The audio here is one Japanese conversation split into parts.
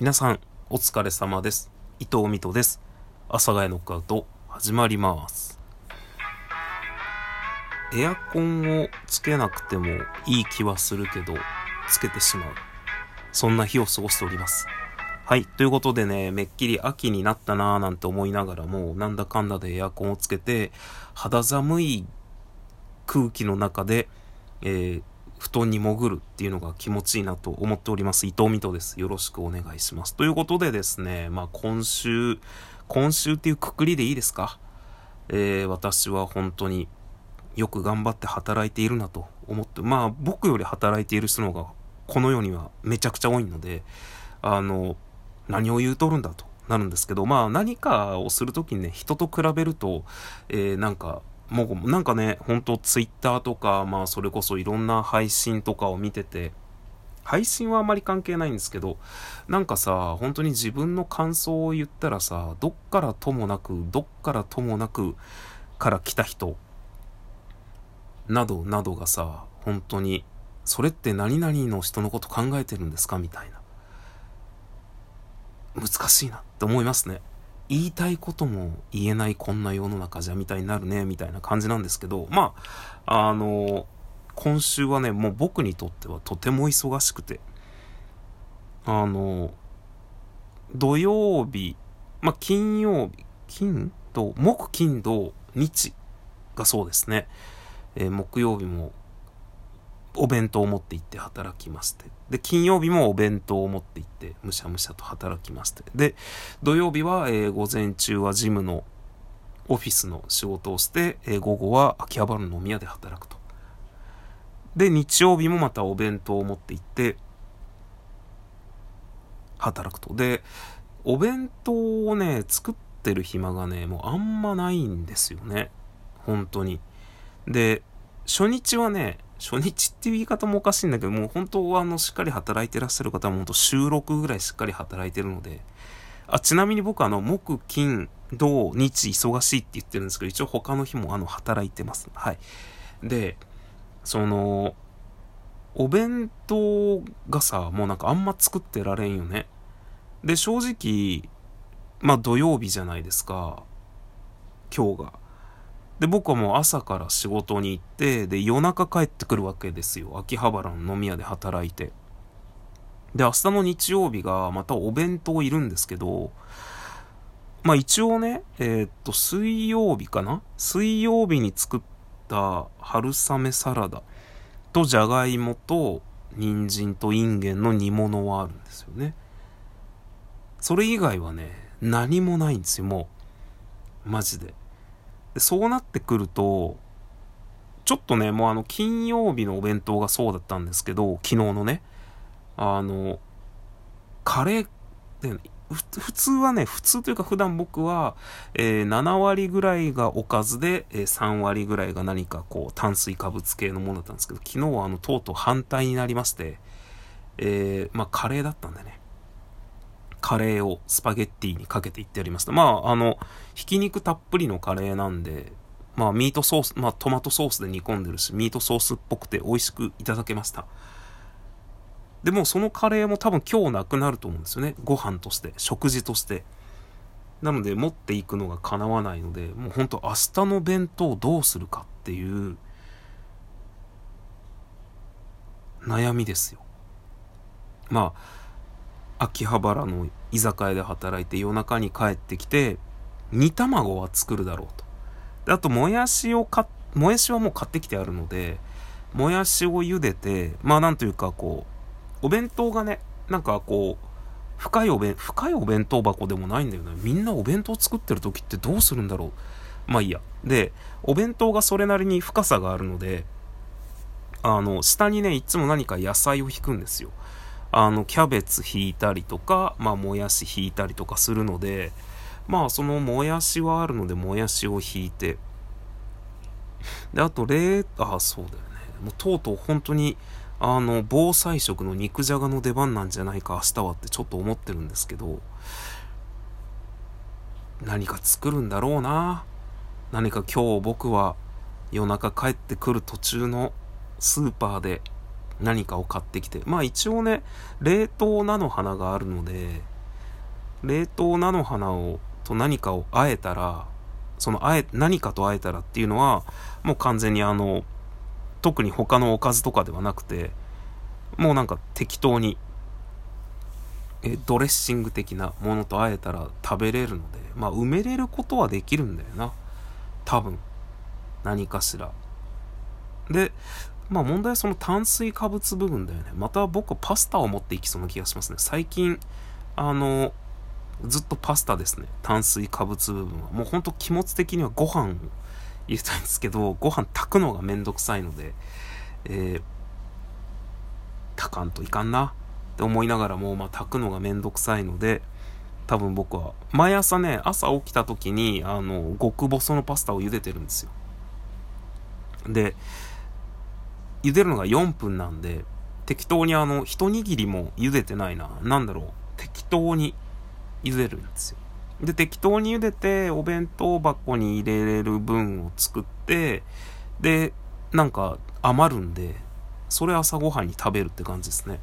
皆さんお疲れ様です。伊藤美斗です。阿佐ヶ谷ノックアウト始まります。エアコンをつけなくてもいい気はするけどつけてしまう、そんな日を過ごしております。はい、ということでね、めっきり秋になったなーなんて思いながらも、なんだかんだでエアコンをつけて肌寒い空気の中で、布団に潜るっていうのが気持ちいいなと思っております。伊藤美斗です。よろしくお願いします。ということでですね、今週っていうくくりでいいですか、私は本当によく頑張って働いているなと思って、僕より働いている人の方がこの世にはめちゃくちゃ多いので、何を言うとるんだとなるんですけど、何かをするときにね、人と比べると、もう本当ツイッターとか、それこそいろんな配信とかを見てて、配信はあまり関係ないんですけど、本当に自分の感想を言ったらさ、どっからともなくから来た人などなどがさ、本当にそれって何々の人のこと考えてるんですかみたいな、難しいなって思いますね。言いたいことも言えないこんな世の中じゃみたいになるねみたいな感じなんですけど、今週はね、もう僕にとってはとても忙しくて、土曜日、金曜日、木金土日がそうですね、木曜日もお弁当を持って行って働きまして、で金曜日もお弁当を持って行ってむしゃむしゃと働きまして、で土曜日は、午前中はジムのオフィスの仕事をして、午後は秋葉原の飲み屋で働くと。で日曜日もまたお弁当を持って行って働くと。でお弁当をね、作ってる暇がね、もうあんまないんですよね、本当に。で初日っていう言い方もおかしいんだけど、もう本当はしっかり働いてらっしゃる方は本当週6ぐらいしっかり働いてるので、ちなみに僕は木金土日忙しいって言ってるんですけど、一応他の日も働いてます。はい。でお弁当がさ、もうあんま作ってられんよね。で正直土曜日じゃないですか、今日が。で僕はもう朝から仕事に行って、で夜中帰ってくるわけですよ、秋葉原の飲み屋で働いて。で明日の日曜日がまたお弁当いるんですけど、一応ね、水曜日に作った春雨サラダとじゃがいもと人参といんげんの煮物はあるんですよね。それ以外はね、何もないんですよ、もうマジで。そうなってくるとちょっとね、もう金曜日のお弁当がそうだったんですけど、昨日のね、カレーって、普段僕は、7割ぐらいがおかずで、3割ぐらいが何か炭水化物系のものだったんですけど、昨日はとうとう反対になりまして、カレーだったんでね、カレーをスパゲッティにかけていってやりました。ひき肉たっぷりのカレーなんで、ミートソース、トマトソースで煮込んでるし、ミートソースっぽくて美味しくいただけました。でもそのカレーも多分今日なくなると思うんですよね、ご飯として、食事として。なので持っていくのが叶わないので、もう本当明日の弁当どうするかっていう悩みですよ。秋葉原の居酒屋で働いて夜中に帰ってきて、煮卵は作るだろうと。であともやしはもう買ってきてあるので、もやしを茹でて、お弁当がね、深いお弁当箱でもないんだよね。みんなお弁当作ってる時ってどうするんだろう。でお弁当がそれなりに深さがあるので、下にね、いつも何か野菜を引くんですよ。キャベツ引いたりとか、もやし引いたりとかするので、そのもやしはあるので、もやしを引いて、でもうとうとう本当に防災食の肉じゃがの出番なんじゃないか明日はってちょっと思ってるんですけど、何か作るんだろうな。何か今日僕は夜中帰ってくる途中のスーパーで何かを買ってきて、まあ一応ね冷凍菜の花があるので、冷凍菜の花をと何かをあえたら、その何かとあえたらっていうのはもう完全に特に他のおかずとかではなくて、もうなんか適当にドレッシング的なものとあえたら食べれるので、まあ埋めれることはできるんだよな、多分何かしらで。まあ問題はその炭水化物部分だよね。また僕パスタを持っていきそうな気がしますね。最近ずっとパスタですね。炭水化物部分はもうほんと気持ち的にはご飯を入れたいんですけど、ご飯炊くのがめんどくさいので、炊かんといかんなって思いながらも、まあ炊くのがめんどくさいので、多分僕は毎朝ね、朝起きた時に極細のパスタを茹でてるんですよ。で茹でるのが4分なんで、適当に一握りも茹でてないな、なんだろう、適当に茹でるんですよ。で適当に茹でてお弁当箱に入れれる分を作って、でなんか余るんでそれ朝ごはんに食べるって感じですね。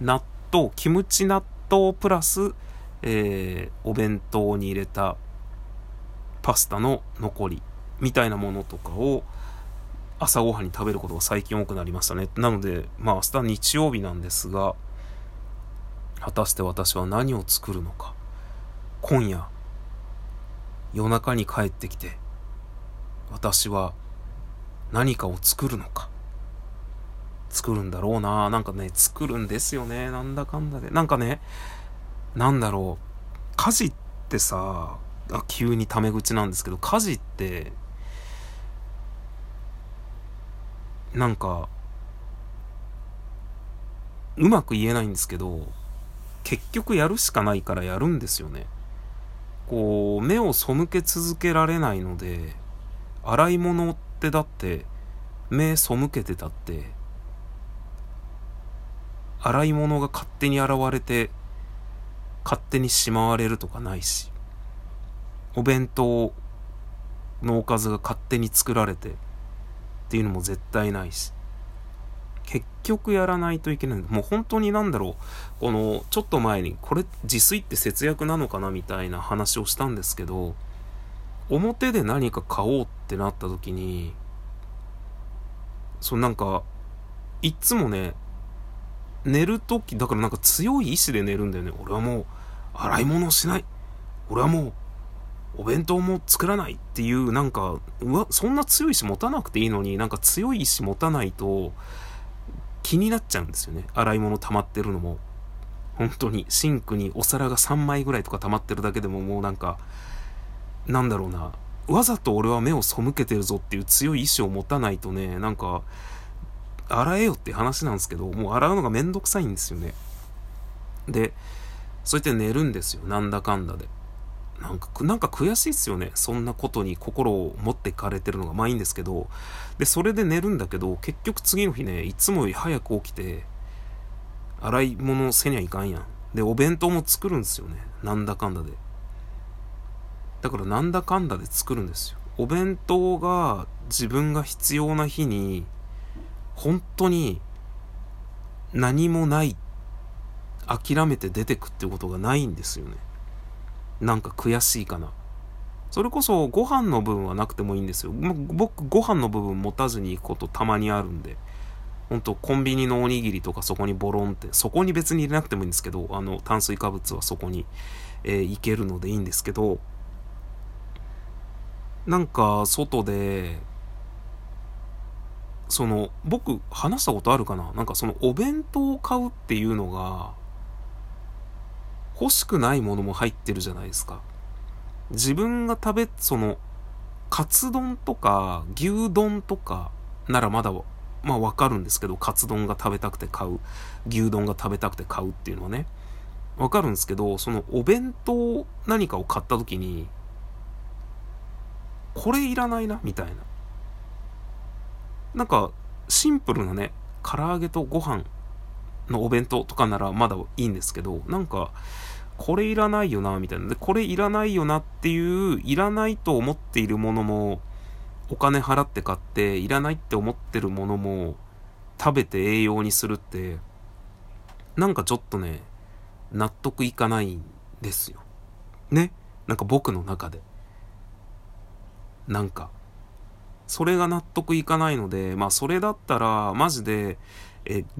納豆、キムチ納豆プラス、お弁当に入れたパスタの残りみたいなものとかを朝ごはんに食べることが最近多くなりましたね。なのでまあ明日日曜日なんですが、果たして私は何を作るのか。今夜夜中に帰ってきて私は何かを作るのか。作るんだろうな、なんかね作るんですよね、なんだかんだで。なんかね、なんだろう、家事ってさ、急にタメ口なんですけど、家事ってなんかうまく言えないんですけど、結局やるしかないからやるんですよね。こう目を背け続けられないので、洗い物ってだって目背けてたって洗い物が勝手に現れて勝手にしまわれるとかないし、お弁当のおかずが勝手に作られてっていうのも絶対ないし、結局やらないといけない。もう本当になんだろう、このちょっと前にこれ自炊って節約なのかなみたいな話をしたんですけど、表で何か買おうってなった時に、そうなんかいつもね寝る時だから、なんか強い意志で寝るんだよね。俺はもう洗い物をしない、俺はもうお弁当も作らないっていう、なんかそんな強い意志持たなくていいのに、なんか強い意志持たないと気になっちゃうんですよね。洗い物溜まってるのも本当にシンクにお皿が3枚ぐらいとか溜まってるだけでも、もうなんかなんだろうな、わざと俺は目を背けてるぞっていう強い意志を持たないとね、なんか洗えよって話なんですけど、もう洗うのがめんどくさいんですよね。でそうやって寝るんですよ、なんだかんだで。なんか悔しいっすよね、そんなことに心を持ってかれてるのがまあいいんですけど。でそれで寝るんだけど、結局次の日ね、いつもより早く起きて洗い物せにゃいかんやん。でお弁当も作るんですよね、なんだかんだで。だからなんだかんだで作るんですよ。お弁当が自分が必要な日に本当に何もない、諦めて出てくってことがないんですよね。なんか悔しいかな。それこそご飯の部分はなくてもいいんですよ。僕ご飯の部分持たずに行くことたまにあるんで、ほんとコンビニのおにぎりとかそこにボロンって、そこに別に入れなくてもいいんですけど、炭水化物はそこに、いけるのでいいんですけど、なんか外で僕話したことあるかな、なんかそのお弁当を買うっていうのが欲しくないものも入ってるじゃないですか。自分がカツ丼とか牛丼とかならまだまあわかるんですけど、カツ丼が食べたくて買う、牛丼が食べたくて買うっていうのはねわかるんですけど、そのお弁当何かを買った時にこれいらないなみたいな、なんかシンプルなね唐揚げとご飯のお弁当とかならまだいいんですけど、なんかこれいらないよなみたいな。でこれいらないよなっていう、いらないと思っているものもお金払って買って、いらないって思ってるものも食べて栄養にするってなんかちょっとね納得いかないんですよね。なんか僕の中でなんかそれが納得いかないので、まあそれだったらマジで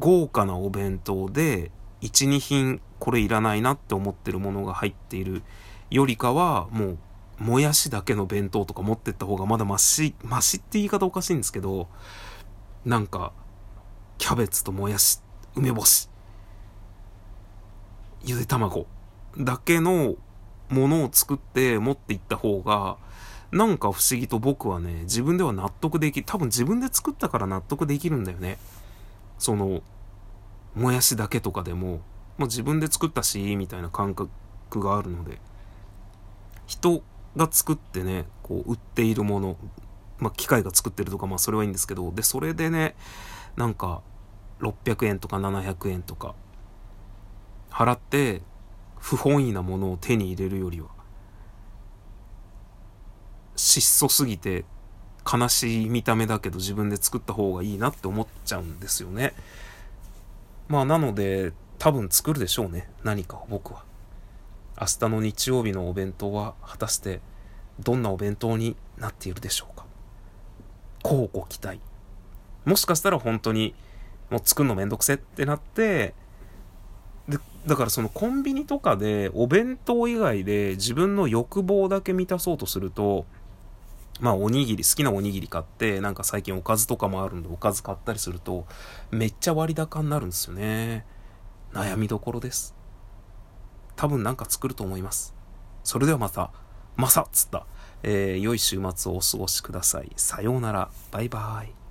豪華なお弁当で 1,2 品これいらないなって思ってるものが入っているよりかは、もうもやしだけの弁当とか持ってった方がまだマシって言い方おかしいんですけど、なんかキャベツともやし、梅干し、ゆで卵だけのものを作って持っていった方がなんか不思議と僕はね、自分では納得でき、多分自分で作ったから納得できるんだよね。そのもやしだけとかでも、もう自分で作ったしみたいな感覚があるので、人が作ってねこう売っているもの、まあ機械が作ってるとか、まあそれはいいんですけど、でそれでねなんか600円とか700円とか払って不本意なものを手に入れるよりは、質素すぎて悲しい見た目だけど自分で作った方がいいなって思っちゃうんですよね。まあなので多分作るでしょうね、何かを。僕は明日の日曜日のお弁当は果たしてどんなお弁当になっているでしょうか。こうご期待。もしかしたら本当にもう作るのめんどくせってなって、でだからそのコンビニとかでお弁当以外で自分の欲望だけ満たそうとすると、まあおにぎり、好きなおにぎり買って、なんか最近おかずとかもあるんでおかず買ったりするとめっちゃ割高になるんですよね。悩みどころです。多分なんか作ると思います。それではまた良い週末をお過ごしください。さようなら。バイバイ。